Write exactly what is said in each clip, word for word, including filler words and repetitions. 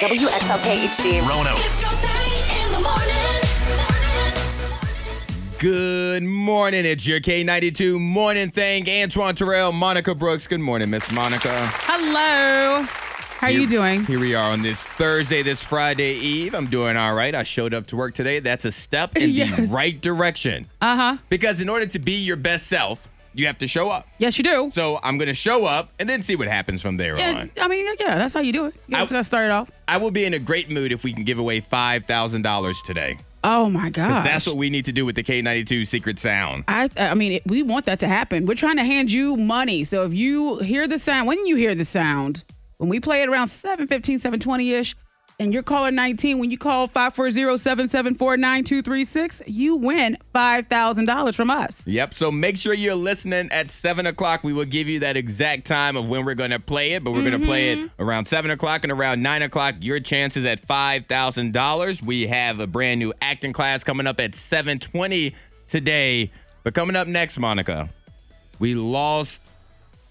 W X L K H D. Rono. It's your thing in the morning. Good morning. It's your K ninety-two morning thing. Antoine Terrell, Monica Brooks. Good morning, Miss Monica. Hello. How are here, you doing? Here we are on this Thursday, this Friday Eve. I'm doing all right. I showed up to work today. That's a step in yes. the right direction. Uh-huh. Because in order to be your best self, you have to show up. Yes, you do. So I'm going to show up and then see what happens from there yeah, on. I mean, yeah, that's how you do it. You have to start it off. I will be in a great mood if we can give away five thousand dollars today. Oh, my gosh. That's what we need to do with the K ninety-two Secret Sound. I I mean, it, we want that to happen. We're trying to hand you money. So if you hear the sound, when you hear the sound, when we play it around seven fifteen, seven twenty-ish, and you're caller nineteen, when you call five four zero, seven seven four, nine two three six, you win five thousand dollars from us. Yep, so make sure you're listening at seven o'clock. We will give you that exact time of when we're going to play it, but we're mm-hmm. going to play it around seven o'clock and around nine o'clock. Your chance is at five thousand dollars. We have a brand new acting class coming up at seven twenty today. But coming up next, Monica, we lost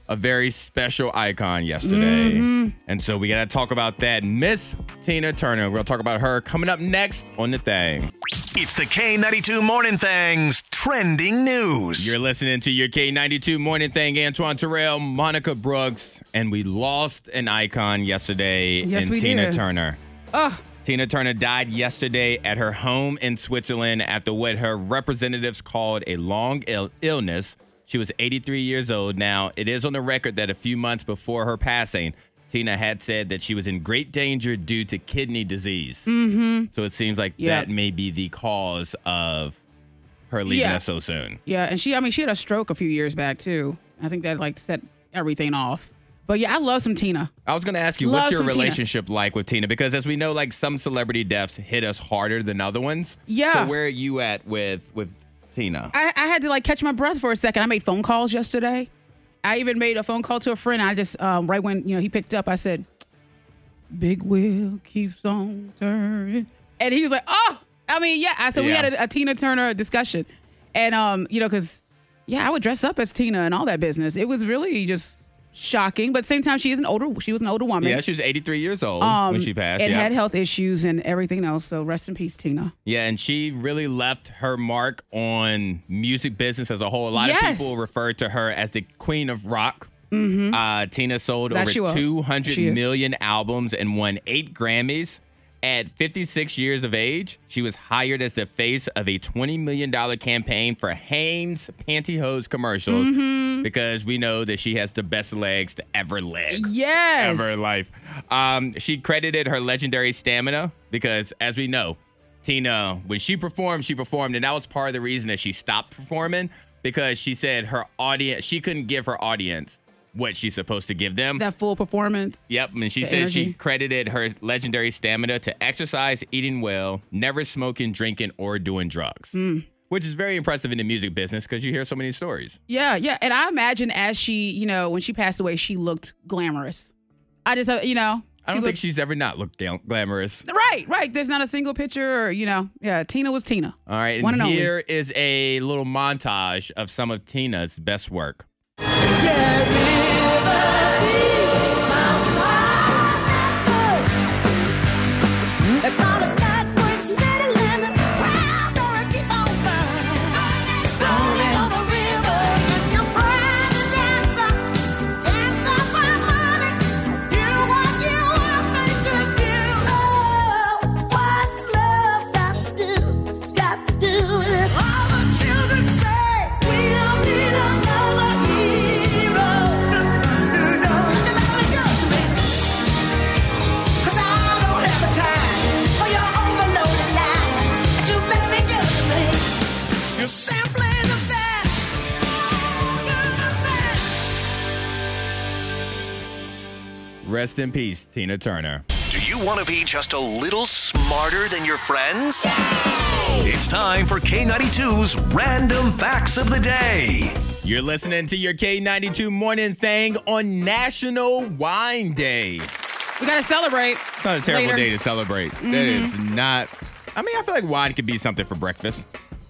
a very special icon yesterday. Mm-hmm. And so we got to talk about that. Miss Tina Turner. We'll talk about her coming up next on The Thing. It's the K ninety-two Morning Thing's Trending News. You're listening to your K ninety-two Morning Thing. Antoine Terrell, Monica Brooks. And we lost an icon yesterday yes, in Tina did. Turner. Oh. Tina Turner died yesterday at her home in Switzerland after what her representatives called a long Ill- illness. She was eighty-three years old. Now, it is on the record that a few months before her passing, Tina had said that she was in great danger due to kidney disease. Mm-hmm. So it seems like yep. that may be the cause of her leaving yeah. us so soon. Yeah, and she, I mean, she had a stroke a few years back, too. I think that, like, set everything off. But, yeah, I love some Tina. I was going to ask you, love what's your relationship Tina. like with Tina? Because as we know, like, some celebrity deaths hit us harder than other ones. Yeah. So where are you at with with? Tina. I, I had to like catch my breath for a second. I made phone calls yesterday. I even made a phone call to a friend. I just, um, right when, you know, he picked up, I said, "Big wheel keeps on turning." And he was like, oh, I mean, yeah. I said, yeah. we had a, a Tina Turner discussion. And, um, you know, because, yeah, I would dress up as Tina and all that business. It was really just shocking. But at the same time, she is an older, she was an older woman. Yeah, she was eighty-three years old um, when she passed. And yeah. had health issues and everything else. So rest in peace, Tina. Yeah, and she really left her mark on music business as a whole. A lot yes. of people refer to her as the Queen of Rock. Mm-hmm. Uh, Tina sold that over two hundred million albums and won eight Grammys. At fifty-six years of age, she was hired as the face of a twenty million dollars campaign for Hanes pantyhose commercials mm-hmm. because we know that she has the best legs to ever live. Yes. Ever life. Um, she credited her legendary stamina because, as we know, Tina, when she performed, she performed. And that was part of the reason that she stopped performing because she said her audience, she couldn't give her audience what she's supposed to give them. That full performance. Yep. And she says energy. She credited her legendary stamina to exercise, eating well, never smoking, drinking, or doing drugs, mm. which is very impressive in the music business because you hear so many stories. Yeah. Yeah. And I imagine as she, you know, when she passed away, she looked glamorous. I just, uh, you know. I don't looked, think she's ever not looked glam- glamorous. Right. Right. There's not a single picture or, you know. Yeah. Tina was Tina. All right. One and, and here only. Is a little montage of some of Tina's best work. Yeah. Rest in peace, Tina Turner. Do you want to be just a little smarter than your friends? Yay! It's time for K ninety-two's Random Facts of the Day. You're listening to your K ninety-two Morning Thing on National Wine Day. We got to celebrate. It's not a terrible later. day to celebrate. Mm-hmm. That is not. I mean, I feel like wine could be something for breakfast.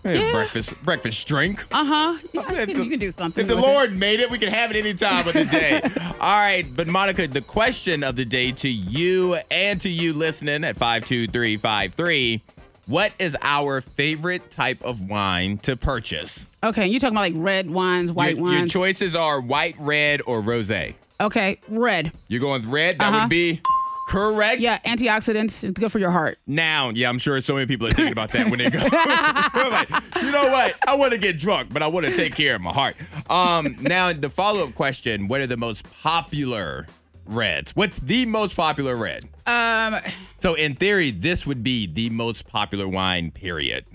Yeah. Breakfast breakfast drink. Uh-huh. Yeah, I think the, you can do something. If the Lord it. made it, we can have it any time of the day. All right. But, Monica, the question of the day to you and to you listening at five two three five three, what is our favorite type of wine to purchase? Okay. You're talking about like red wines, white your, wines? Your choices are white, red, or rosé. Okay. Red. You're going with red? That uh-huh. would be... Correct. Yeah, antioxidants. It's good for your heart. Now, yeah, I'm sure so many people are thinking about that when they go. Like, you know what? I want to get drunk, but I want to take care of my heart. Um, now, the follow-up question, what are the most popular reds? What's the most popular red? Um. So, in theory, this would be the most popular wine, period.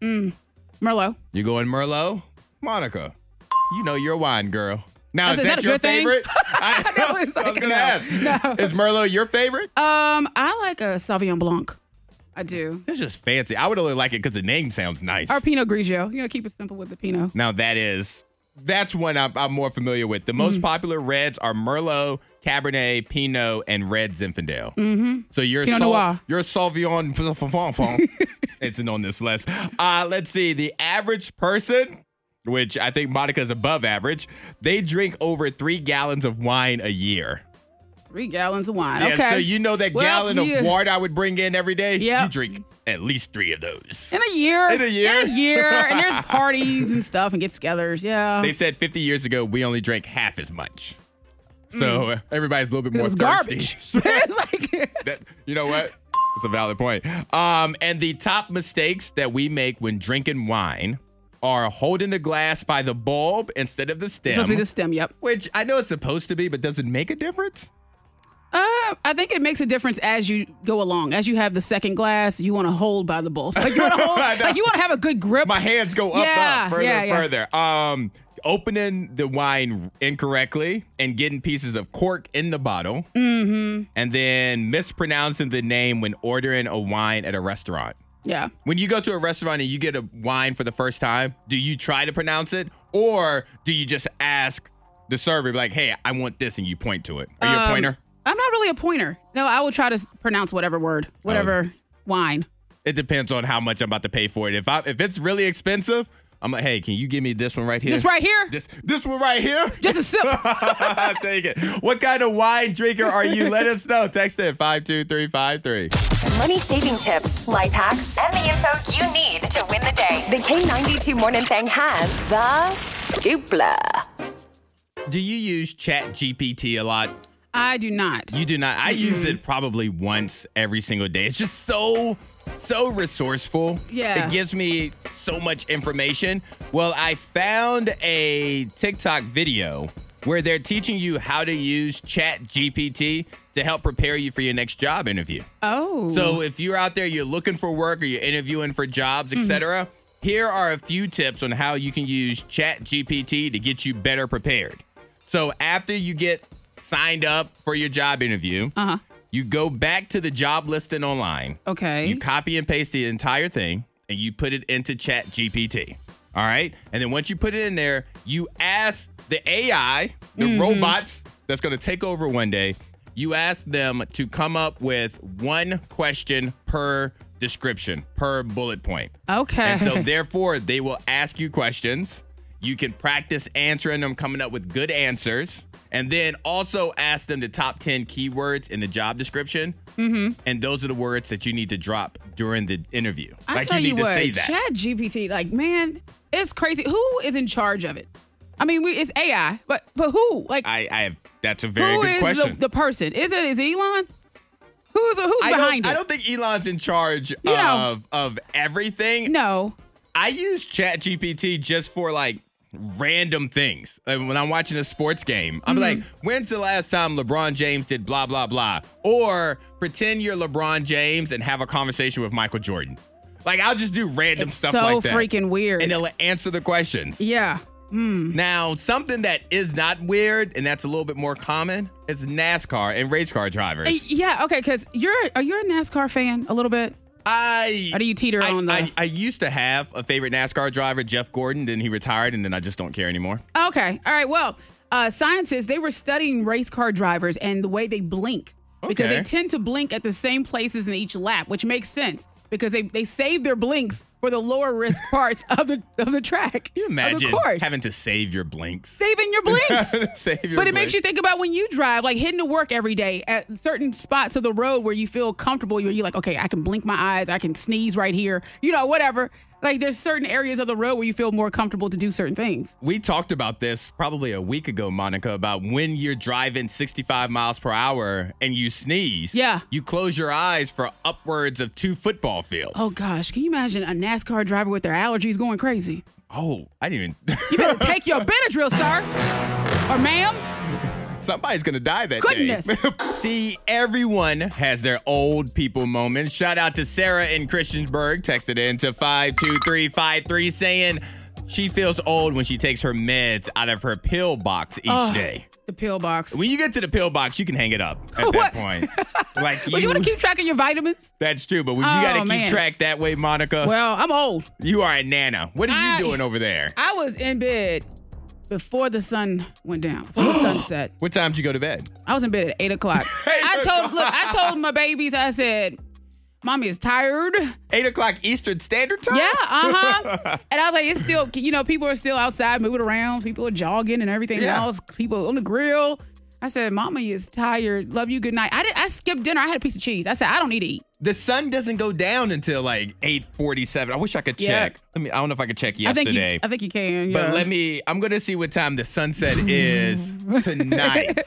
Mm, Merlot. You're going Merlot? Monica, you know your wine, girl. Now, is, is that, that your favorite? I, I was, like, I was going to no, ask. No. Is Merlot your favorite? Um, I like a Sauvignon Blanc. I do. It's just fancy. I would only like it because the name sounds nice. Or Pinot Grigio. You know, keep it simple with the Pinot. Now, that is, that's one I'm, I'm more familiar with. The most mm-hmm. popular reds are Merlot, Cabernet, Pinot, and Red Zinfandel. Mm-hmm. So you're Sau- you're Sauvignon. It's on this list. Uh, let's see. The average person, which I think Monica's above average, they drink over three gallons of wine a year. Three gallons of wine. Yeah, okay. So you know that well, gallon yeah. of water I would bring in every day? Yep. You drink at least three of those. In a year. In a year. In a year. And there's parties and stuff and get-togethers. Yeah. They said fifty years ago, we only drank half as much. So mm. everybody's a little bit more thirsty. It's garbage. It's like... that, you know what? That's a valid point. Um, and the top mistakes that we make when drinking wine are holding the glass by the bulb instead of the stem. It's supposed to be the stem, yep. Which I know it's supposed to be, but does it make a difference? Uh, I think it makes a difference as you go along. As you have the second glass, you want to hold by the bulb. Like you want to hold, like you want to have a good grip. My hands go up, yeah, up, further, yeah, yeah. further. Um, opening the wine incorrectly and getting pieces of cork in the bottle, mm-hmm. and then mispronouncing the name when ordering a wine at a restaurant. Yeah. When you go to a restaurant and you get a wine for the first time, do you try to pronounce it or do you just ask the server, like, hey, I want this, and you point to it? Are you um, a pointer? I'm not really a pointer. No, I will try to pronounce whatever word, whatever um, wine. It depends on how much I'm about to pay for it. If I if it's really expensive, I'm like, hey, can you give me this one right here? This right here? This this one right here? Just a sip. I'll take it. What kind of wine drinker are you? Let us know. Text it five two three five three. Money saving tips, life hacks, and the info you need to win the day. The K ninety-two Morning Thing has the Scoopla. Do you use ChatGPT a lot? I do not. You do not? I mm-hmm. use it probably once every single day. It's just so... so resourceful. Yeah. It gives me so much information. Well, I found a TikTok video where they're teaching you how to use ChatGPT to help prepare you for your next job interview. Oh. So if you're out there, you're looking for work or you're interviewing for jobs, et cetera, mm-hmm. here are a few tips on how you can use ChatGPT to get you better prepared. So after you get signed up for your job interview, uh-huh. you go back to the job listing online. Okay. You copy and paste the entire thing, and you put it into ChatGPT. All right? And then once you put it in there, you ask the A I, the mm-hmm. robots that's going to take over one day, you ask them to come up with one question per description, per bullet point. Okay. And so, therefore, they will ask you questions. You can practice answering them, coming up with good answers. And then also ask them the top ten keywords in the job description. Mm-hmm. And those are the words that you need to drop during the interview. I like tell you, you need what, to say that. ChatGPT, like, man, it's crazy. Who is in charge of it? I mean, we, it's A I, but but who? Like, I, I have. That's a very good question. Who is the, the person? Is it is it Elon? Who's who's I behind it? I don't think Elon's in charge you of know. of everything. No, I use ChatGPT just for like. Random things. Like when I'm watching a sports game, I'm mm-hmm. like, when's the last time LeBron James did blah, blah, blah? Or pretend you're LeBron James and have a conversation with Michael Jordan. Like, I'll just do random it's stuff so like that. So freaking weird. And they'll answer the questions. Yeah. Mm. Now, something that is not weird, and that's a little bit more common, is NASCAR and race car drivers. Uh, yeah, okay, because you're are you a NASCAR fan a little bit? I, or do you teeter I, on the... I, I used to have a favorite NASCAR driver, Jeff Gordon. Then he retired, and then I just don't care anymore. Okay. All right. Well, uh, scientists, they were studying race car drivers and the way they blink. Okay. Because they tend to blink at the same places in each lap, which makes sense because they, they save their blinks for the lower risk parts of the of the track. Can you imagine having to save your blinks? Saving your blinks. save your but it blinks. Makes you think about when you drive, like heading to work every day at certain spots of the road where you feel comfortable. Where you're like, okay, I can blink my eyes. I can sneeze right here. You know, whatever. Like there's certain areas of the road where you feel more comfortable to do certain things. We talked about this probably a week ago, Monica, about when you're driving sixty-five miles per hour and you sneeze. Yeah. You close your eyes for upwards of two football fields. Oh, gosh. Can you imagine a NASCAR driver with their allergies going crazy? Oh, I didn't even. You better take your Benadryl, sir. Or ma'am. Somebody's going to die that Goodness. Day. See, everyone has their old people moments. Shout out to Sarah in Christiansburg. Texted in to five two three five three saying she feels old when she takes her meds out of her pill box each oh, day. The pill box. When you get to the pill box, you can hang it up at that point. Like you, but you want to keep track of your vitamins? That's true, but when you oh, got to keep man. Track that way, Monica. Well, I'm old. You are a nana. What are I, you doing over there? I was in bed. Before the sun went down, before the sunset. What time did you go to bed? I was in bed at eight o'clock. eight I told, look, I told my babies, I said, Mommy is tired. eight o'clock Eastern Standard Time? Yeah, uh-huh. And I was like, it's still, you know, people are still outside moving around. People are jogging and everything yeah. else. People on the grill. I said, Mommy is tired. Love you. Good night. I did, I skipped dinner. I had a piece of cheese. I said, I don't need to eat. The sun doesn't go down until like eight forty-seven. I wish I could check. Yeah. Let me. I don't know if I could check yesterday. I think you, I think you can. Yeah. But let me. I'm gonna see what time the sunset is tonight.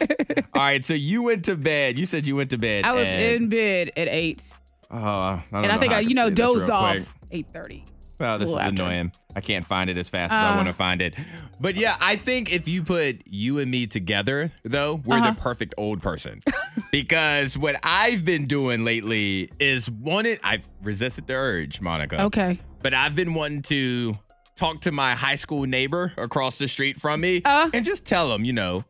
All right. So you went to bed. You said you went to bed. I was in bed at eight. Oh, uh, and I think I, I you know, dozed off eight thirty. Wow, this is annoying. I can't find it as fast uh, as I want to find it. But yeah, I think if you put you and me together, though, we're uh-huh. the perfect old person. Because what I've been doing lately is wanted, I've resisted the urge, Monica. Okay. But I've been wanting to talk to my high school neighbor across the street from me uh, and just tell him, you know,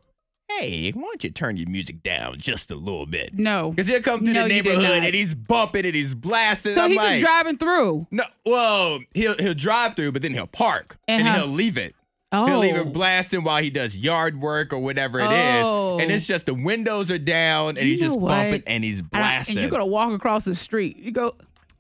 hey, why don't you turn your music down just a little bit? No. Because he'll come through no, the neighborhood and he's bumping and he's blasting. So I'm he's like, just driving through? No. Well, he'll, he'll drive through, but then he'll park and, and how- he'll leave it. Oh. He'll leave it blasting while he does yard work or whatever it oh. is. And it's just the windows are down and you he's just what? bumping and he's blasting. And you're going to walk across the street. You go...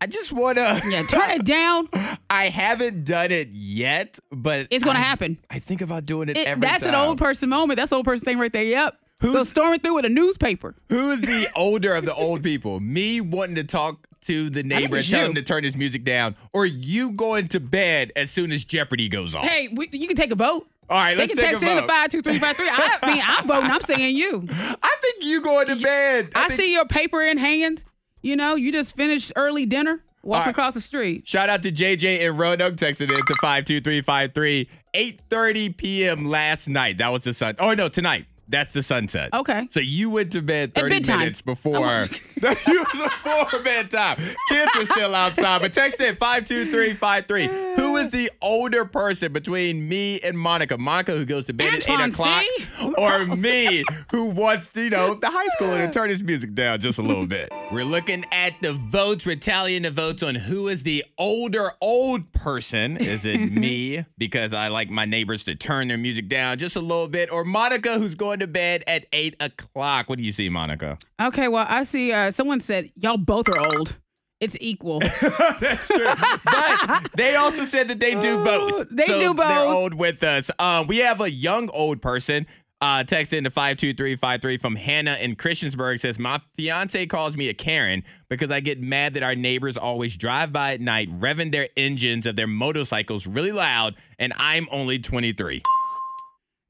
I just want to... Yeah, turn it down. I haven't done it yet, but... It's going to happen. I think about doing it, it every that's time. That's an old person moment. That's an old person thing right there. Yep. Who's, so storming through with a newspaper. Who's the older of the old people? Me wanting to talk to the neighbor and tell him to turn his music down, or you going to bed as soon as Jeopardy goes on? Hey, we, you can take a vote. All right, let's take a vote. They can text in to five two three five three. I mean, I'm voting. I'm saying you. I think you going to bed. I, I think, see your paper in hand. You know, you just finished early dinner, walk right. across the street. Shout out to J J in Roanoke, texted in to five two three five three, eight thirty p.m. last night. That was the sun. Oh, no, tonight. That's the sunset. Okay. So you went to bed thirty minutes before. No, you was before bedtime. Kids were still outside, but text in five two three five three. Who is the older person between me and Monica? Monica, who goes to bed Antoine, at eight o'clock, see? Or me, who wants to, you know, the high schooler to turn his music down just a little bit. We're looking at the votes. We're tallying the votes on who is the older old person. Is it me, because I like my neighbors to turn their music down just a little bit, or Monica, who's going to bed at eight o'clock? What do you see, Monica? Okay, well, I see uh, someone said y'all both are old. It's equal. That's true. But they also said that they do both. They so do both. They're old with us. Um, we have a young old person. Uh, text into five two three five three from Hannah in Christiansburg. Says, my fiance calls me a Karen because I get mad that our neighbors always drive by at night, revving their engines of their motorcycles really loud, and I'm only twenty-three.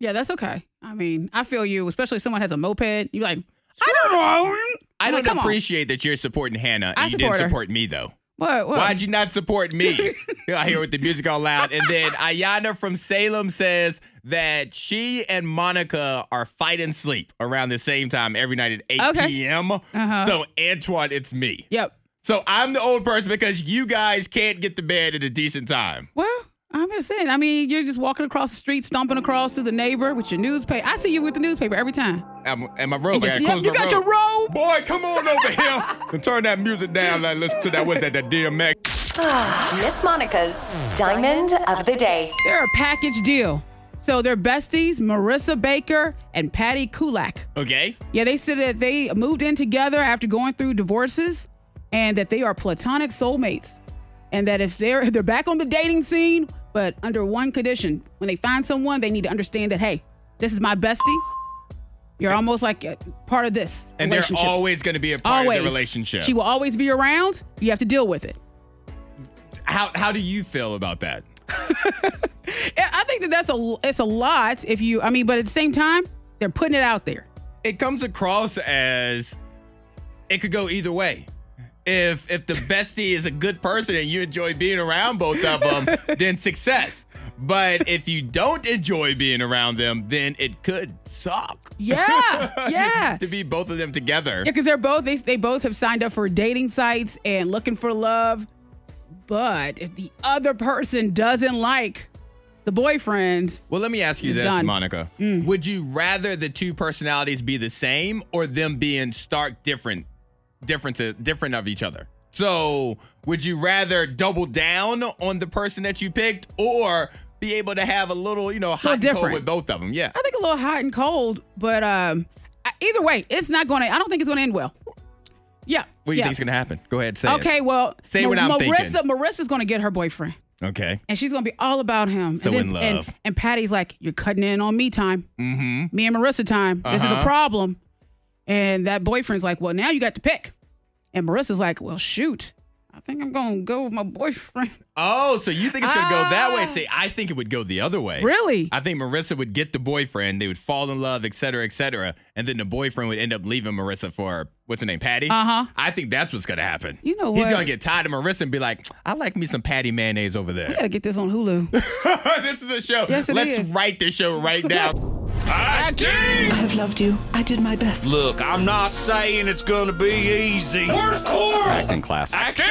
Yeah, that's okay. I mean, I feel you, especially if someone has a moped. You're like, I don't know. I don't like, appreciate on. That you're supporting Hannah. I and you support didn't her. Support me, though. What, what? Why'd you not support me? I hear with the music all loud. And then Ayana from Salem says that she and Monica are fighting sleep around the same time every night at eight okay. p m. Uh-huh. So, Antoine, it's me. Yep. So, I'm the old person because you guys can't get to bed at a decent time. Well. I'm just saying. I mean, you're just walking across the street, stomping across to the neighbor with your newspaper. I see you with the newspaper every time. And, and my robe. And I gotta close you my got robe. Your robe. Boy, come on over here and turn that music down. Like, listen to that. What's that? That D M X. Miss Monica's Diamond of the Day. They're a package deal. So they're besties, Marissa Baker and Patty Kulak. Okay. Yeah, they said that they moved in together after going through divorces and that they are platonic soulmates. and that if they're they're back on the dating scene, but under one condition: when they find someone, they need to understand that, hey, this is my bestie. You're almost like a part of this. And they're always going to be a part always. of the relationship. She will always be around. You have to deal with it. How how do you feel about that? I think that that's a it's a lot. If you, I mean, but at the same time, they're putting it out there. It comes across as it could go either way. If if the bestie is a good person and you enjoy being around both of them, then success. But if you don't enjoy being around them, then it could suck. Yeah, yeah. To be both of them together. Yeah, because they're both they they both have signed up for dating sites and looking for love. But if the other person doesn't like the boyfriend, well, let me ask you this, done. Monica. Mm. Would you rather the two personalities be the same or them being stark different, different, to, different of each other? So would you rather double down on the person that you picked or be able to have a little, you know, hot and cold with both of them? Yeah, I think a little hot and cold. But um, either way, it's not going to I don't think it's going to end well. Yeah. What do you yeah. think is going to happen? Go ahead, say okay, it. Okay, well, say Ma- what I'm Marissa, thinking. Marissa's going to get her boyfriend. Okay. And she's going to be all about him. So and then, in love. And, and Patty's like, you're cutting in on me time. Mm-hmm. Me and Marissa time. Uh-huh. This is a problem. And that boyfriend's like, well, now you got to pick. And Marissa's like, well, shoot. I think I'm going to go with my boyfriend. Oh, so you think it's going to ah. go that way? See, I think it would go the other way. Really? I think Marissa would get the boyfriend. They would fall in love, et cetera, et cetera. And then the boyfriend would end up leaving Marissa for, what's her name, Patty? Uh-huh. I think that's what's going to happen. You know what? He's going to get tired of Marissa and be like, I like me some Patty mayonnaise over there. We got to get this on Hulu. This is a show. Yes, it Let's is. write this show right now. Acting! I have loved you. I did my best. Look, I'm not saying it's gonna be easy. Where's Cora? Acting class. Acting!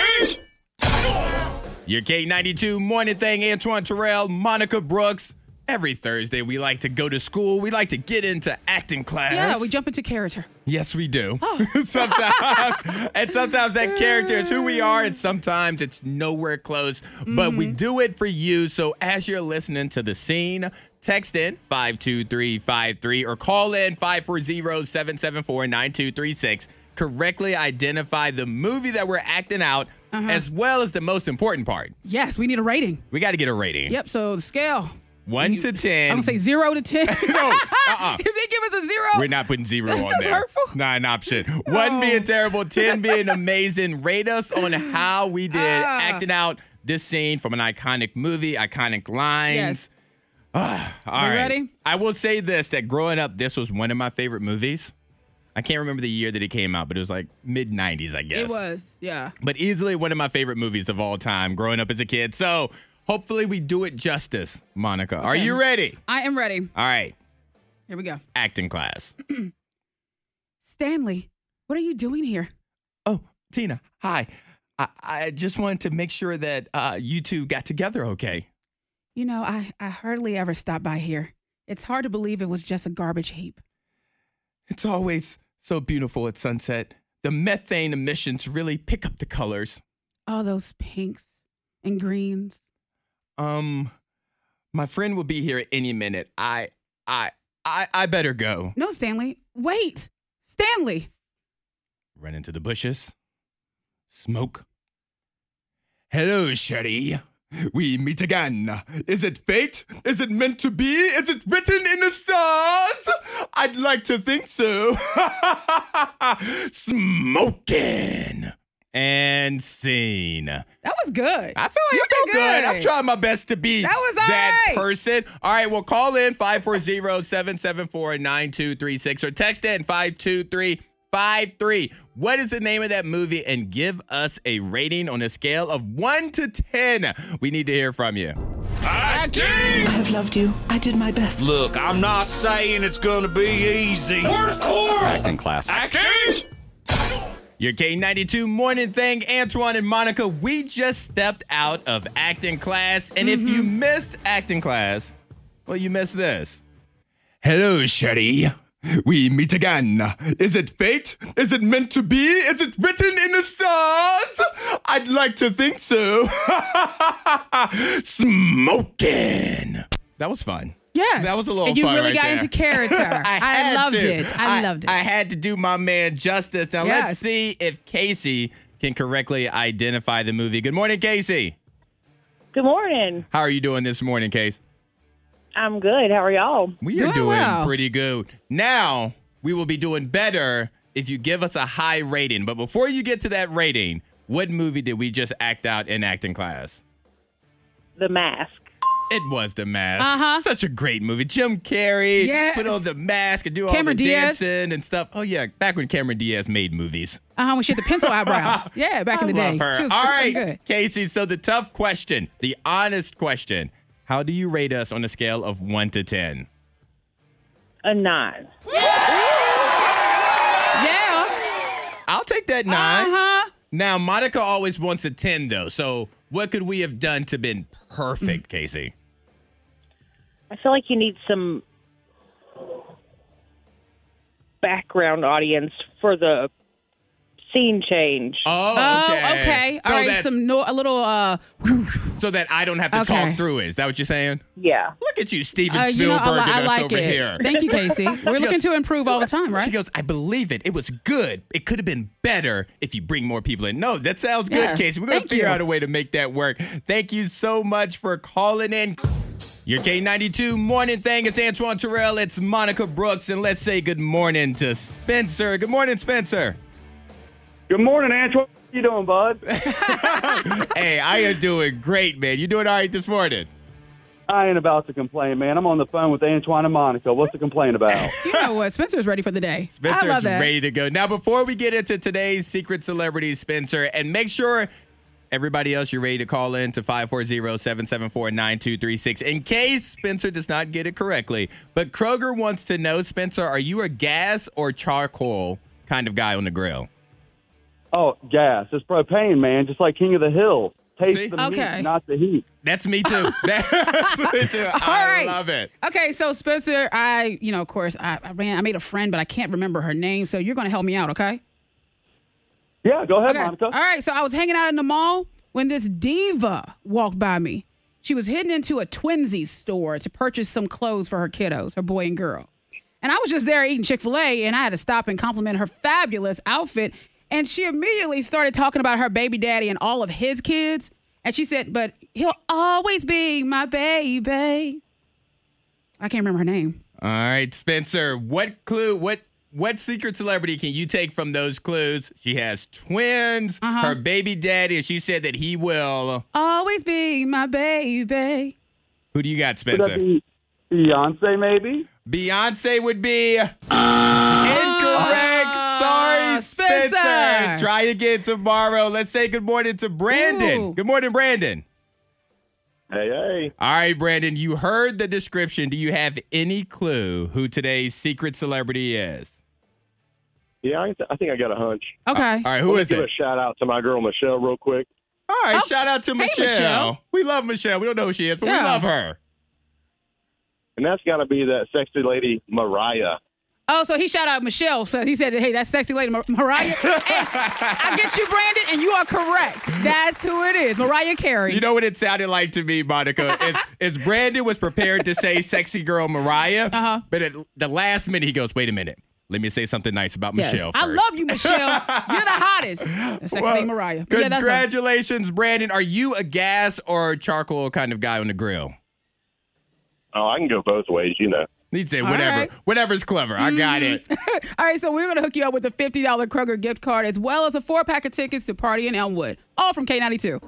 Your K ninety-two morning thing, Antoine Terrell, Monica Brooks. Every Thursday, we like to go to school. We like to get into acting class. Yeah, we jump into character. Yes, we do. Oh. sometimes, and sometimes that character is who we are, and sometimes it's nowhere close. Mm-hmm. But we do it for you. So as you're listening to the scene, text in five two three five three or call in five four zero seven seven four nine two three six. Correctly identify the movie that we're acting out, uh-huh. as well as the most important part. Yes, we need a rating. We got to get a rating. Yep, so the scale. One you, to ten. I'm going to say zero to ten. No, uh-uh. If they give us a zero. We're not putting zero on there. Hurtful. Not an option. No. One being terrible, ten being amazing. Rate us on how we did uh. acting out this scene from an iconic movie, iconic lines. Yes. Uh, all you right. ready? I will say this, that growing up, this was one of my favorite movies. I can't remember the year that it came out, but it was like mid nineties, I guess. It was, yeah. But easily one of my favorite movies of all time growing up as a kid. So hopefully we do it justice, Monica. Okay. Are you ready? I am ready. All right. Here we go. Acting class. Stanley, what are you doing here? Oh, Tina, hi. I, I just wanted to make sure that uh, you two got together okay. You know, I, I hardly ever stop by here. It's hard to believe it was just a garbage heap. It's always so beautiful at sunset. The methane emissions really pick up the colors. All those pinks and greens. Um, my friend will be here any minute. I, I, I, I better go. No, Stanley. Wait. Stanley. Run into the bushes. Smoke. Hello, Sherry. We meet again. Is it fate? Is it meant to be? Is it written in the stars? I'd like to think so. Smoking and scene. That was good. I feel like you did good. good. I'm trying my best to be that, was that right. person. All right, well, call in five four zero seven seven four nine two three six or text in five two three five three. What is the name of that movie? And give us a rating on a scale of one to ten. We need to hear from you. Acting! I have loved you. I did my best. Look, I'm not saying it's going to be easy. Where's Cora? Acting class. Acting! Your K ninety-two morning thing, Antoine and Monica, we just stepped out of acting class. And mm-hmm. if you missed acting class, well, you missed this. Hello, Sherry. We meet again. Is it fate? Is it meant to be? Is it written in the stars? I'd like to think so. Smoking. That was fun. Yes. That was a little and you fun really right got there. into character. I, I loved to. it. I, I loved it. I had to do my man justice. Now yes. let's see if Casey can correctly identify the movie. Good morning, Casey. Good morning. How are you doing this morning, Casey? I'm good. How are y'all? We are doing, doing well. Pretty good. Now, we will be doing better if you give us a high rating. But before you get to that rating, what movie did we just act out in acting class? The Mask. It was The Mask. Uh-huh. Such a great movie. Jim Carrey yes. put on the mask and do Cameron all the Diaz. dancing and stuff. Oh, yeah. Back when Cameron Diaz made movies. Uh-huh. When she had the pencil eyebrows. Yeah, back I in the love day. Her. She was all right, good. Casey. So the tough question, the honest question. How do you rate us on a scale of one to ten? A nine. Yeah. I'll take that nine. Uh-huh. Now, Monica always wants a ten, though. So what could we have done to been perfect, Casey? I feel like you need some background audience for the scene change. Oh, okay. Oh, okay. So all right, some no, a little... Uh, so that I don't have to okay. talk through it. Is that what you're saying? Yeah. Look at you, Steven uh, Spielberg you know, and us like over it. Here. Thank you, Casey. We're she looking goes, to improve all the time, right? She goes, I believe it. It was good. It could have been better if you bring more people in. No, that sounds good, yeah. Casey. We're going to figure you. out a way to make that work. Thank you so much for calling in. Your K ninety-two morning thing. It's Antoine Terrell. It's Monica Brooks. And let's say good morning to Spencer. Good morning, Spencer. Good morning, Antoine. How you doing, bud? Hey, I am doing great, man. You doing all right this morning? I ain't about to complain, man. I'm on the phone with Antoine and Monica. What's to complain about? You know what? Spencer's ready for the day. Spencer's ready to go. Now, before we get into today's Secret Celebrity, Spencer, and make sure everybody else, you're ready to call in to five four zero, seven seven four, nine two three six in case Spencer does not get it correctly. But Kroger wants to know, Spencer, are you a gas or charcoal kind of guy on the grill? Oh, gas. It's propane, man. Just like King of the Hill. Taste See? the okay. meat, not the heat. That's me, too. That's me, too. All I right. love it. Okay, so, Spencer, I, you know, of course, I, I ran. I made a friend, but I can't remember her name, so you're going to help me out, okay? Yeah, go ahead, okay. Monica. All right, so I was hanging out in the mall when this diva walked by me. She was heading into a Twinsies store to purchase some clothes for her kiddos, her boy and girl. And I was just there eating Chick-fil-A, and I had to stop and compliment her fabulous outfit. And she immediately started talking about her baby daddy and all of his kids. And she said, but he'll always be my baby. I can't remember her name. All right, Spencer, what clue, what what secret celebrity can you take from those clues? She has twins, uh-huh. her baby daddy, and she said that he will always be my baby. Who do you got, Spencer? Would that be Beyonce, maybe? Beyonce would be uh, incorrect. Uh, Sorry, Spencer. Spencer. Try again tomorrow. Let's say good morning to Brandon. Ooh. Good morning, Brandon. Hey, hey. All right, Brandon, you heard the description. Do you have any clue who today's secret celebrity is? Yeah, I, th- I think I got a hunch. Okay. All right, who is it? Give a shout out to my girl, Michelle, real quick. All right, oh, shout out to hey, Michelle. Michelle. We love Michelle. We don't know who she is, but yeah. we love her. And that's got to be that sexy lady, Mariah. Oh, so he shout out Michelle. So he said, hey, that sexy lady, Mar- Mariah. And I get you, Brandon, and you are correct. That's who it is, Mariah Carey. You know what it sounded like to me, Monica? It's, it's Brandon was prepared to say sexy girl Mariah, uh-huh. but at the last minute he goes, wait a minute. Let me say something nice about yes. Michelle first. I love you, Michelle. You're the hottest. That's like well, name Mariah. Yeah, congratulations, that's Brandon. Are you a gas or charcoal kind of guy on the grill? Oh, I can go both ways, you know. He'd say whatever. Right. Whatever's clever. Mm. I got it. All right, so we're going to hook you up with a fifty dollars Kroger gift card as well as a four-pack of tickets to Party in Elmwood. All from K ninety-two.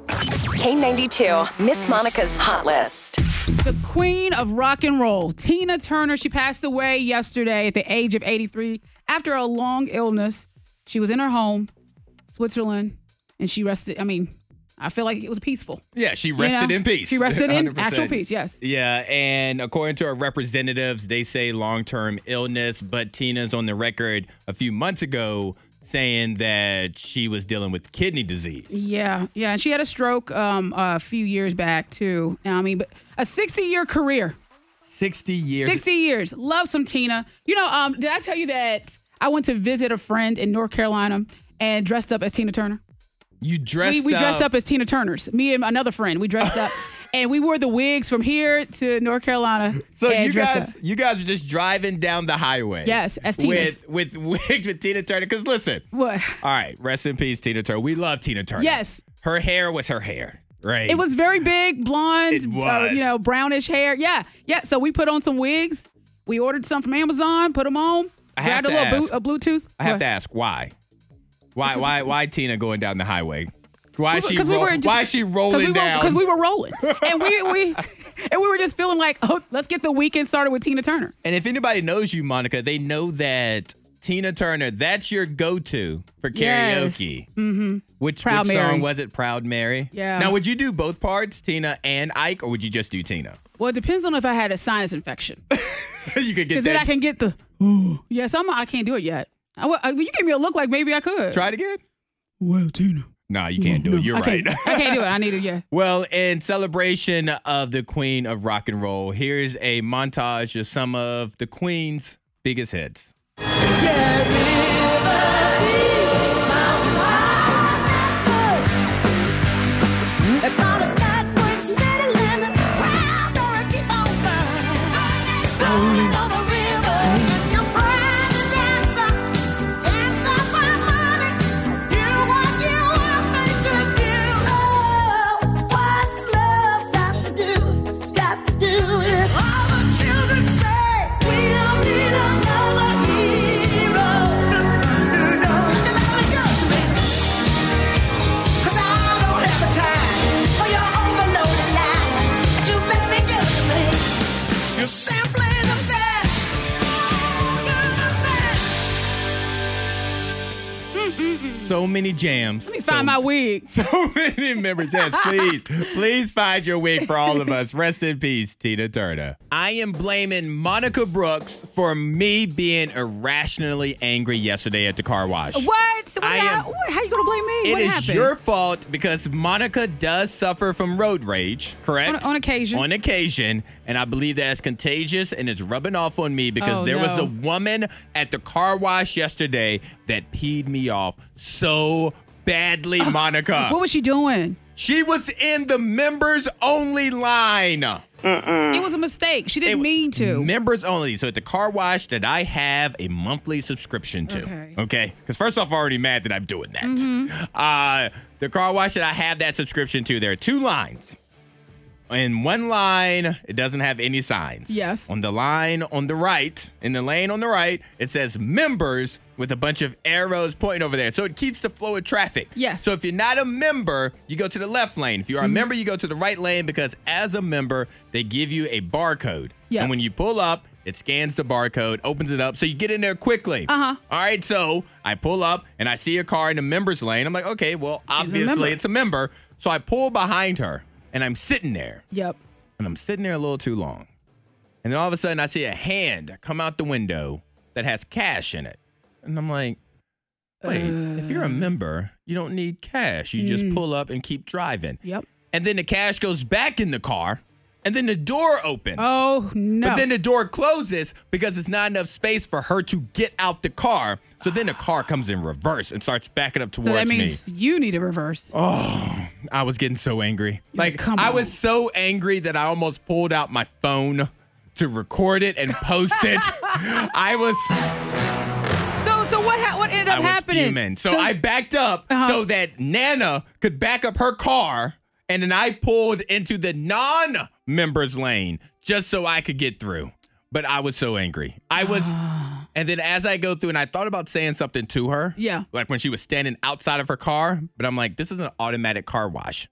K ninety-two, Miss Monica's Hot List. The queen of rock and roll, Tina Turner, she passed away yesterday at the age of eighty-three after a long illness. She was in her home, Switzerland, and she rested, I mean... I feel like it was peaceful. Yeah, she rested you know? in peace. She rested one hundred percent in actual peace, yes. Yeah, and according to her representatives, they say long-term illness, but Tina's on the record a few months ago saying that she was dealing with kidney disease. Yeah, yeah, and she had a stroke um, a few years back, too. I mean, but a sixty-year career. sixty years. sixty years. Love some Tina. You know, um, did I tell you that I went to visit a friend in North Carolina and dressed up as Tina Turner? You dressed we, we up. We dressed up as Tina Turner's. Me and another friend. We dressed up. and we wore the wigs from here to North Carolina. So you guys, you guys were just driving down the highway. Yes, as Tina's. With, with wigs with Tina Turner. Because listen. What? All right. Rest in peace, Tina Turner. We love Tina Turner. Yes. Her hair was her hair. Right. It was very big, blonde, it was. Uh, you know, brownish hair. Yeah. Yeah. So we put on some wigs. We ordered some from Amazon, put them on. I have to ask, a Bluetooth. I have to ask why. Why why why Tina going down the highway? Why is she we ro- just, why is she rolling we down? Because we were rolling. And we we and we were just feeling like, oh, let's get the weekend started with Tina Turner. And if anybody knows you, Monica, they know that Tina Turner, that's your go-to for karaoke. Yes. Mm-hmm. Which, which song was it? Proud Mary? Yeah. Now, would you do both parts, Tina and Ike, or would you just do Tina? Well, it depends on if I had a sinus infection. You could get that. Because then I can get the, ooh. Yes, I'm, I can't do it yet. I, I, you gave me a look like maybe I could. Try it again? Well, Tina. No, you can't no, do it. You're no, right. I can't, I can't do it. I need it, yeah. Well, in celebration of the Queen of Rock and Roll, here's a montage of some of the Queen's biggest hits. So many jams. Let me find so, my wig. So many member jams. Please, please find your wig for all of us. Rest in peace, Tina Turner. I am blaming Monica Brooks for me being irrationally angry yesterday at the car wash. What? what I am, how, how you going to blame me? It what is happened? Your fault because Monica does suffer from road rage, correct? On, on occasion. On occasion. And I believe that's contagious and it's rubbing off on me because oh, there no. was a woman at the car wash yesterday that peed me off so badly, Monica. What was she doing? She was in the members only line. Mm-mm. It was a mistake. She didn't it, mean to. Members only. So at the car wash that I have a monthly subscription to. Okay. Okay? Because first off, I'm already mad that I'm doing that. Mm-hmm. Uh, the car wash that I have that subscription to, there are two lines. In one line, it doesn't have any signs. Yes. On the line on the right, in the lane on the right, it says members with a bunch of arrows pointing over there. So it keeps the flow of traffic. Yes. So if you're not a member, you go to the left lane. If you are a mm-hmm. member, you go to the right lane because as a member, they give you a barcode. Yep. And when you pull up, it scans the barcode, opens it up, so you get in there quickly. Uh-huh. All right, so I pull up, and I see a car in the members lane. I'm like, okay, well, She's obviously a it's a member. So I pull behind her. And I'm sitting there. Yep. And I'm sitting there a little too long. And then all of a sudden, I see a hand come out the window that has cash in it. And I'm like, wait, uh, if you're a member, you don't need cash. You mm. just pull up and keep driving. Yep. And then the cash goes back in the car. And then the door opens. Oh, no. But then the door closes because it's not enough space for her to get out the car. So then the car comes in reverse and starts backing up towards me. So that means me. You need a reverse. Oh, I was getting so angry. Like, Come I on. was so angry that I almost pulled out my phone to record it and post it. I was... So, so what ha- what ended up I was happening? Fuming. So, so I backed up uh-huh. so that Nana could back up her car. And then I pulled into the non-members lane just so I could get through. But I was so angry. I was... And then as I go through, and I thought about saying something to her. Yeah. Like when she was standing outside of her car. But I'm like, this is an automatic car wash.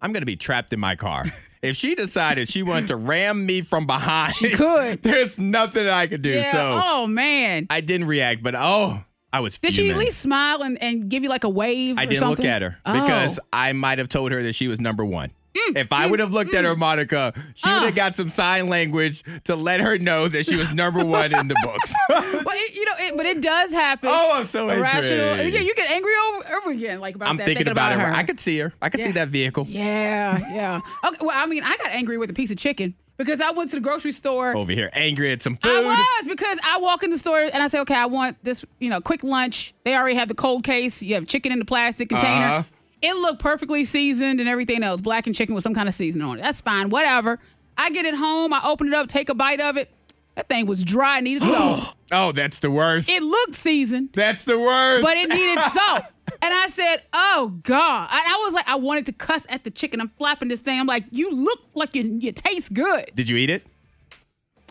I'm going to be trapped in my car. If she decided she wanted to ram me from behind. She could. There's nothing I could do. Yeah. So oh, man. I didn't react, but oh... I was fuming. Did she at least smile and, and give you like a wave? I or didn't something? Look at her because oh. I might have told her that she was number one. Mm, if I mm, would have looked mm. at her, Monica, she uh. would have got some sign language to let her know that she was number one in the books. Well, it, you know, it, but it does happen. Oh, I'm so Irrational. angry. Yeah, you get angry over, over again, like about I'm that. I'm thinking, thinking about, about her. her. I could see her. I could yeah. see that vehicle. Yeah, yeah. Okay, well, I mean, I got angry with a piece of chicken. Because I went to the grocery store. Over here, angry at some food. I was, because I walk in the store and I say, okay, I want this, you know, quick lunch. They already have the cold case. You have chicken in the plastic container. Uh-huh. It looked perfectly seasoned and everything else. Blackened chicken with some kind of seasoning on it. That's fine. Whatever. I get it home. I open it up. Take a bite of it. That thing was dry. It needed salt. Oh, that's the worst. It looked seasoned. That's the worst. But it needed salt. And I said, oh, God. I, I was like, I wanted to cuss at the chicken. I'm flapping this thing. I'm like, you look like you, you taste good. Did you eat it?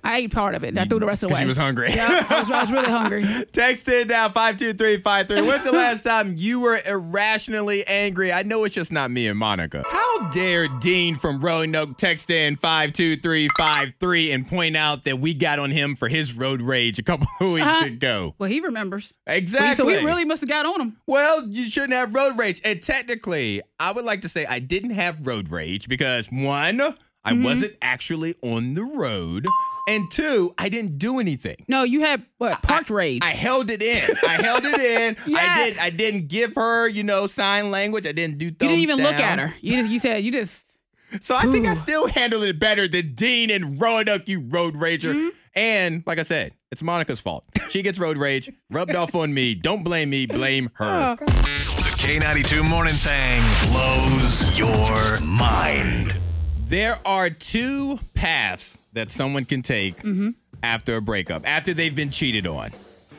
I ate part of it. I threw the rest away. Because she was hungry. Yeah, I was, I was really hungry. Text in now, five two three five three. When's the last time you were irrationally angry? I know it's just not me and Monica. How dare Dean from Roanoke text in five two three five three and point out that we got on him for his road rage a couple of weeks uh, ago. Well, he remembers. Exactly. We, so we really must have got on him. Well, you shouldn't have road rage. And technically, I would like to say I didn't have road rage because, one, I mm-hmm. wasn't actually on the road. And two, I didn't do anything. No, you had what? Parked I, rage. I held it in. I held it in. Yeah. I did. I didn't give her, you know, sign language. I didn't do. Thumbs you didn't even down. Look at her. You just. You said you just. So I Ooh. think I still handled it better than Dean and Roanoke, you road rager. Mm-hmm. And like I said, it's Monica's fault. She gets road rage rubbed off on me. Don't blame me. Blame her. Oh. The K ninety-two Morning Thing blows your mind. There are two paths that someone can take mm-hmm. after a breakup, after they've been cheated on,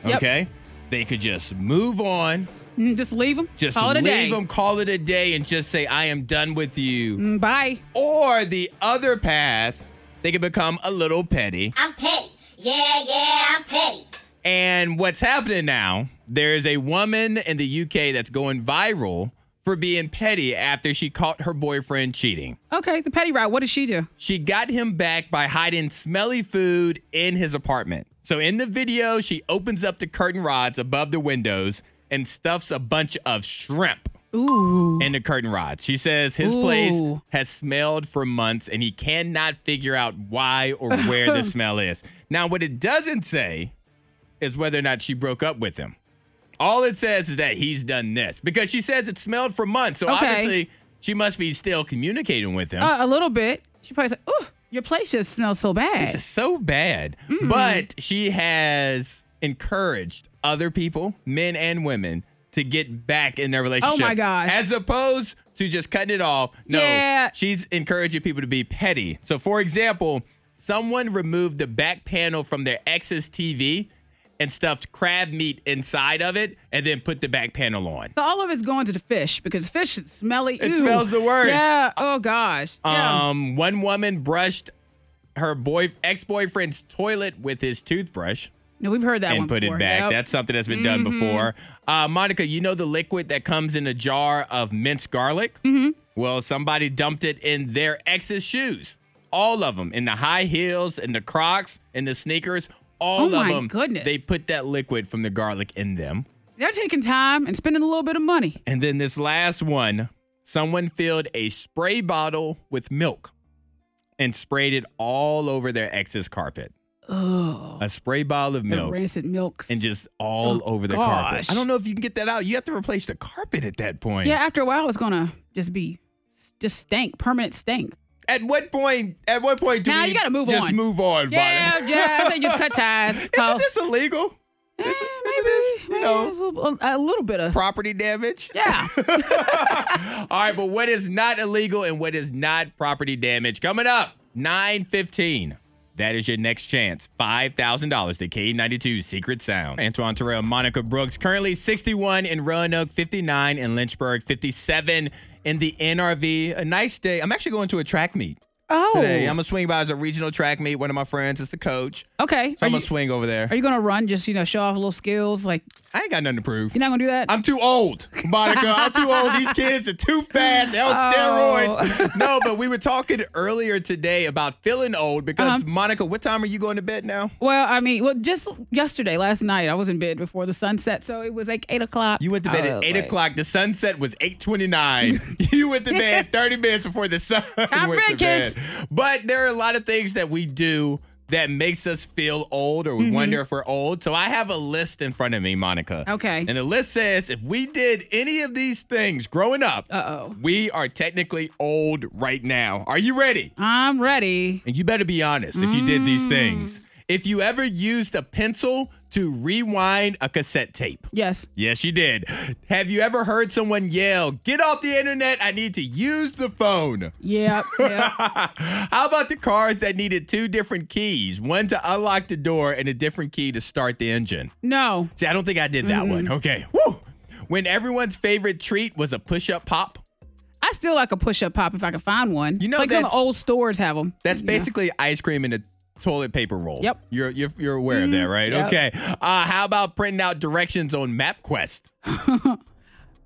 yep. okay? They could just move on. Mm, just leave them. Just call it a day. Leave them, call it a day, and just say, I am done with you. Mm, bye. Or the other path, they can become a little petty. I'm petty. Yeah, yeah, I'm petty. And what's happening now, there is a woman in the U K that's going viral for being petty after she caught her boyfriend cheating. Okay, the petty route. What did she do? She got him back by hiding smelly food in his apartment. So in the video, she opens up the curtain rods above the windows and stuffs a bunch of shrimp Ooh. in the curtain rods. She says his Ooh. place has smelled for months and he cannot figure out why or where the smell is. Now, what it doesn't say is whether or not she broke up with him. All it says is that he's done this because she says it smelled for months. So okay. obviously she must be still communicating with him. Uh, a little bit. She probably said, ooh, your place just smells so bad. This is so bad. Mm. But she has encouraged other people, men and women, to get back in their relationship. Oh, my gosh. As opposed to just cutting it off. No, yeah. she's encouraging people to be petty. So, for example, someone removed the back panel from their ex's T V and stuffed crab meat inside of it and then put the back panel on. So all of it's going to the fish because fish is smelly. It Ew. smells the worst. Yeah. Oh, gosh. Um, yeah. One woman brushed her boy ex-boyfriend's toilet with his toothbrush. No, we've heard that and one before. And put it back. Yep. That's something that's been mm-hmm. done before. Uh, Monica, you know the liquid that comes in a jar of minced garlic? Mm-hmm. Well, somebody dumped it in their ex's shoes. All of them. In the high heels, in the Crocs, in the sneakers. All oh of my them, goodness. They put that liquid from the garlic in them. They're taking time and spending a little bit of money. And then this last one, someone filled a spray bottle with milk and sprayed it all over their ex's carpet. Oh, a spray bottle of milk, rancid milks, and just all oh, over the gosh. carpet. I don't know if you can get that out. You have to replace the carpet at that point. Yeah, after a while, it's gonna just be just stank, permanent stank. At what point? At what point do now we you gotta move just on. move on? Yeah, Bonnie. yeah. I say just cut ties. Isn't oh. this illegal? Eh, is, maybe, is this, maybe you know, a, a little bit of property damage. Yeah. All right, but what is not illegal and what is not property damage? Coming up, nine fifteen. That is your next chance. five thousand dollars to K ninety-two Secret Sound. Antoine Terrell, Monica Brooks, currently sixty-one in Roanoke, fifty-nine in Lynchburg, fifty-seven in the N R V. A nice day. I'm actually going to a track meet oh. today. I'm going to swing by as a regional track meet. One of my friends is the coach. Okay. So are I'm going to swing over there. Are you going to run? Just, you know, show off little skills? Like, I ain't got nothing to prove. You're not going to do that? I'm too old, Monica. I'm too old. These kids are too fast. They're on oh. steroids. No, but we were talking earlier today about feeling old because, um, Monica, what time are you going to bed now? Well, I mean, well, just yesterday, last night, I was in bed before the sunset, so it was like eight o'clock. You went to bed at eight o'clock. The sunset was eight twenty-nine. You went to bed thirty minutes before the sun I'm went to bed. But there are a lot of things that we do that makes us feel old or we mm-hmm. wonder if we're old. So I have a list in front of me, Monica. Okay. And the list says if we did any of these things growing up, uh-oh, we are technically old right now. Are you ready? I'm ready. And you better be honest if you mm. did these things. If you ever used a pencil to rewind a cassette tape. Yes. Yes, you did. Have you ever heard someone yell, "Get off the internet, I need to use the phone"? Yeah. Yep. How about the cars that needed two different keys, one to unlock the door and a different key to start the engine? No. See, I don't think I did that mm-hmm. one. Okay. Woo. When everyone's favorite treat was a push-up pop? I still like a push-up pop if I can find one. You know, like some old stores have them. That's yeah. basically ice cream in a toilet paper roll. Yep. You're you're, you're aware mm, of that, right? Yep. Okay. Uh, how about printing out directions on MapQuest?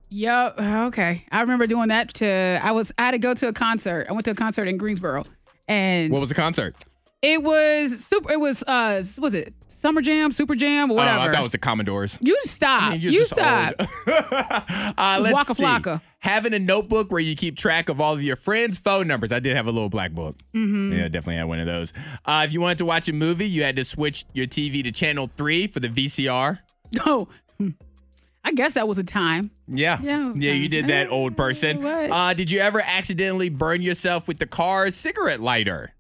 Yep. Okay. I remember doing that to, I was, I had to go to a concert. I went to a concert in Greensboro. And what was the concert? It was super. It was uh. Was it Summer Jam, Super Jam, or whatever? Uh, I thought it was the Commodores. You stop. I mean, you stop. uh, let's Waka Flocka. Having a notebook where you keep track of all of your friends' phone numbers. I did have a little black book. Mm-hmm. Yeah, definitely had one of those. Uh, if you wanted to watch a movie, you had to switch your T V to channel three for the V C R. Oh. I guess that was a time. Yeah. Yeah, yeah you did that, old person. Uh, did you ever accidentally burn yourself with the car's cigarette lighter?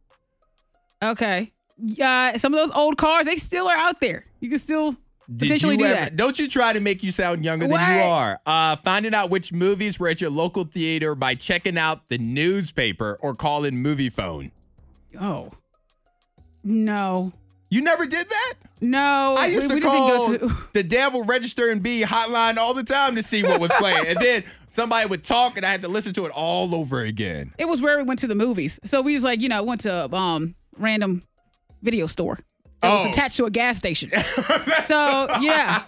Okay. Yeah, uh, some of those old cars, they still are out there. You can still Did potentially do ever, that. Don't you try to make you sound younger what? than you are. Uh, finding out which movies were at your local theater by checking out the newspaper or calling movie phone. Oh. No. You never did that? No. I used we, to we call to... the devil register and be hotline all the time to see what was playing. And then somebody would talk and I had to listen to it all over again. It was where we went to the movies. So we just like, you know, went to... um. random video store that oh. was attached to a gas station. So, yeah.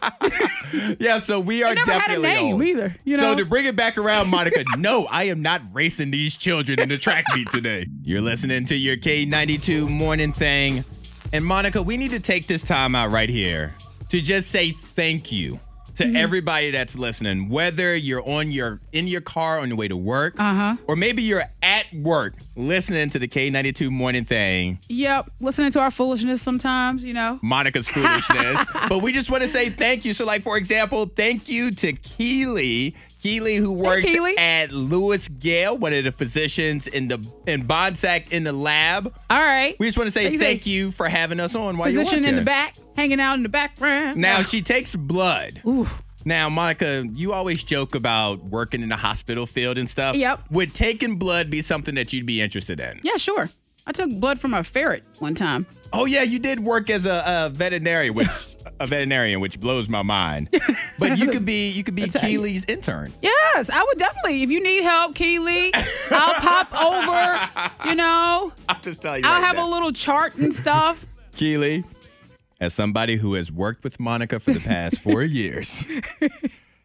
Yeah, so we are never definitely had a name old. Either, you know? So to bring it back around, Monica, no, I am not racing these children in the track meet today. You're listening to your K ninety-two morning thing. And Monica, we need to take this time out right here to just say thank you to mm-hmm. everybody that's listening, whether you're on your in your car on the way to work, uh-huh. or maybe you're at work listening to the K ninety-two morning thing. Yep, listening to our foolishness sometimes, you know. Monica's foolishness. But we just want to say thank you. So, like, for example, thank you to Keely. Keely, who works hey, Keely. at Lewis Gale, one of the physicians in the in Bonsack in the lab. All right. We just want to say Easy. thank you for having us on while Physician you're Physician in the back, hanging out in the background. Now, oh. she takes blood. Oof. Now, Monica, you always joke about working in the hospital field and stuff. Yep. Would taking blood be something that you'd be interested in? Yeah, sure. I took blood from a ferret one time. Oh, yeah, you did work as a, a veterinarian, which... a veterinarian, which blows my mind. But you could be you could be Keely's intern. Yes, I would definitely. If you need help, Keely, I'll pop over, you know. I'll just tell you. I'll right have now. a little chart and stuff. Keely, as somebody who has worked with Monica for the past four years,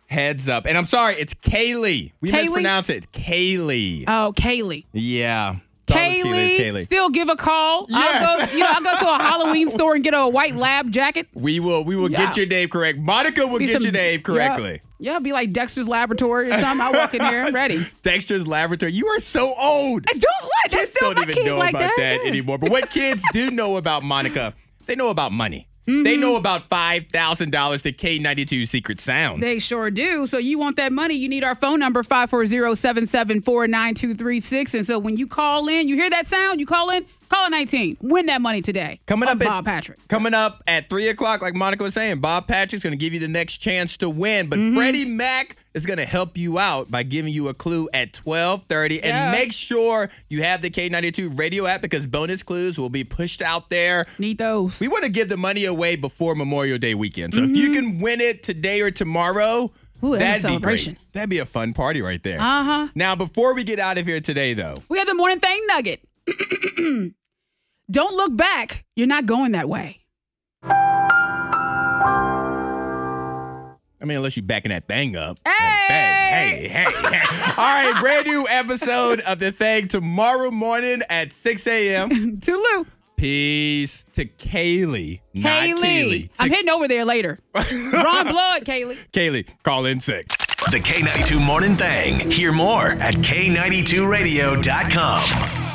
heads up. And I'm sorry, it's Kaylee. We Kaylee? mispronounce it. Kaylee. Oh, Kaylee. Yeah. Kaylee, Kaylee, still give a call. Yes. I'll go, you know, I'll go to a Halloween store and get a white lab jacket. We will, we will yeah. get your name correct. Monica will be get some, your name correctly. Yeah. yeah, be like Dexter's Laboratory or something. I'll walk in here. I'm ready. Dexter's Laboratory. You are so old. I don't like that. Kids still don't my even kids know like about that, that yeah. anymore. But what kids do know about Monica, they know about money. Mm-hmm. They know about five thousand dollars to K ninety-two Secret Sound. They sure do. So you want that money, you need our phone number, five four zero, seven seven four, nine two three six. And so when you call in, you hear that sound, you call in, call nineteen. Win that money today. Coming up, Bob at, Patrick. Coming up at three o'clock, like Monica was saying, Bob Patrick's going to give you the next chance to win. But mm-hmm. Freddie Mac is going to help you out by giving you a clue at twelve thirty. Yeah. And make sure you have the K ninety-two radio app because bonus clues will be pushed out there. Need those. We want to give the money away before Memorial Day weekend. So mm-hmm. if you can win it today or tomorrow, Ooh, that'd be great. That'd be a fun party right there. Uh-huh. Now, before we get out of here today, though, we have the morning thing nugget. Don't look back. You're not going that way. I mean, unless you're backing that thing up. Hey! Hey, hey, hey. hey. All right, brand new episode of The Thing tomorrow morning at six a.m. Toodaloo. Peace to Kaylee, Kaylee. not Kaylee. I'm hitting over there later. Wrong blood, Kaylee. Kaylee, call in sick. The K ninety-two Morning Thing. Hear more at K ninety-two radio dot com.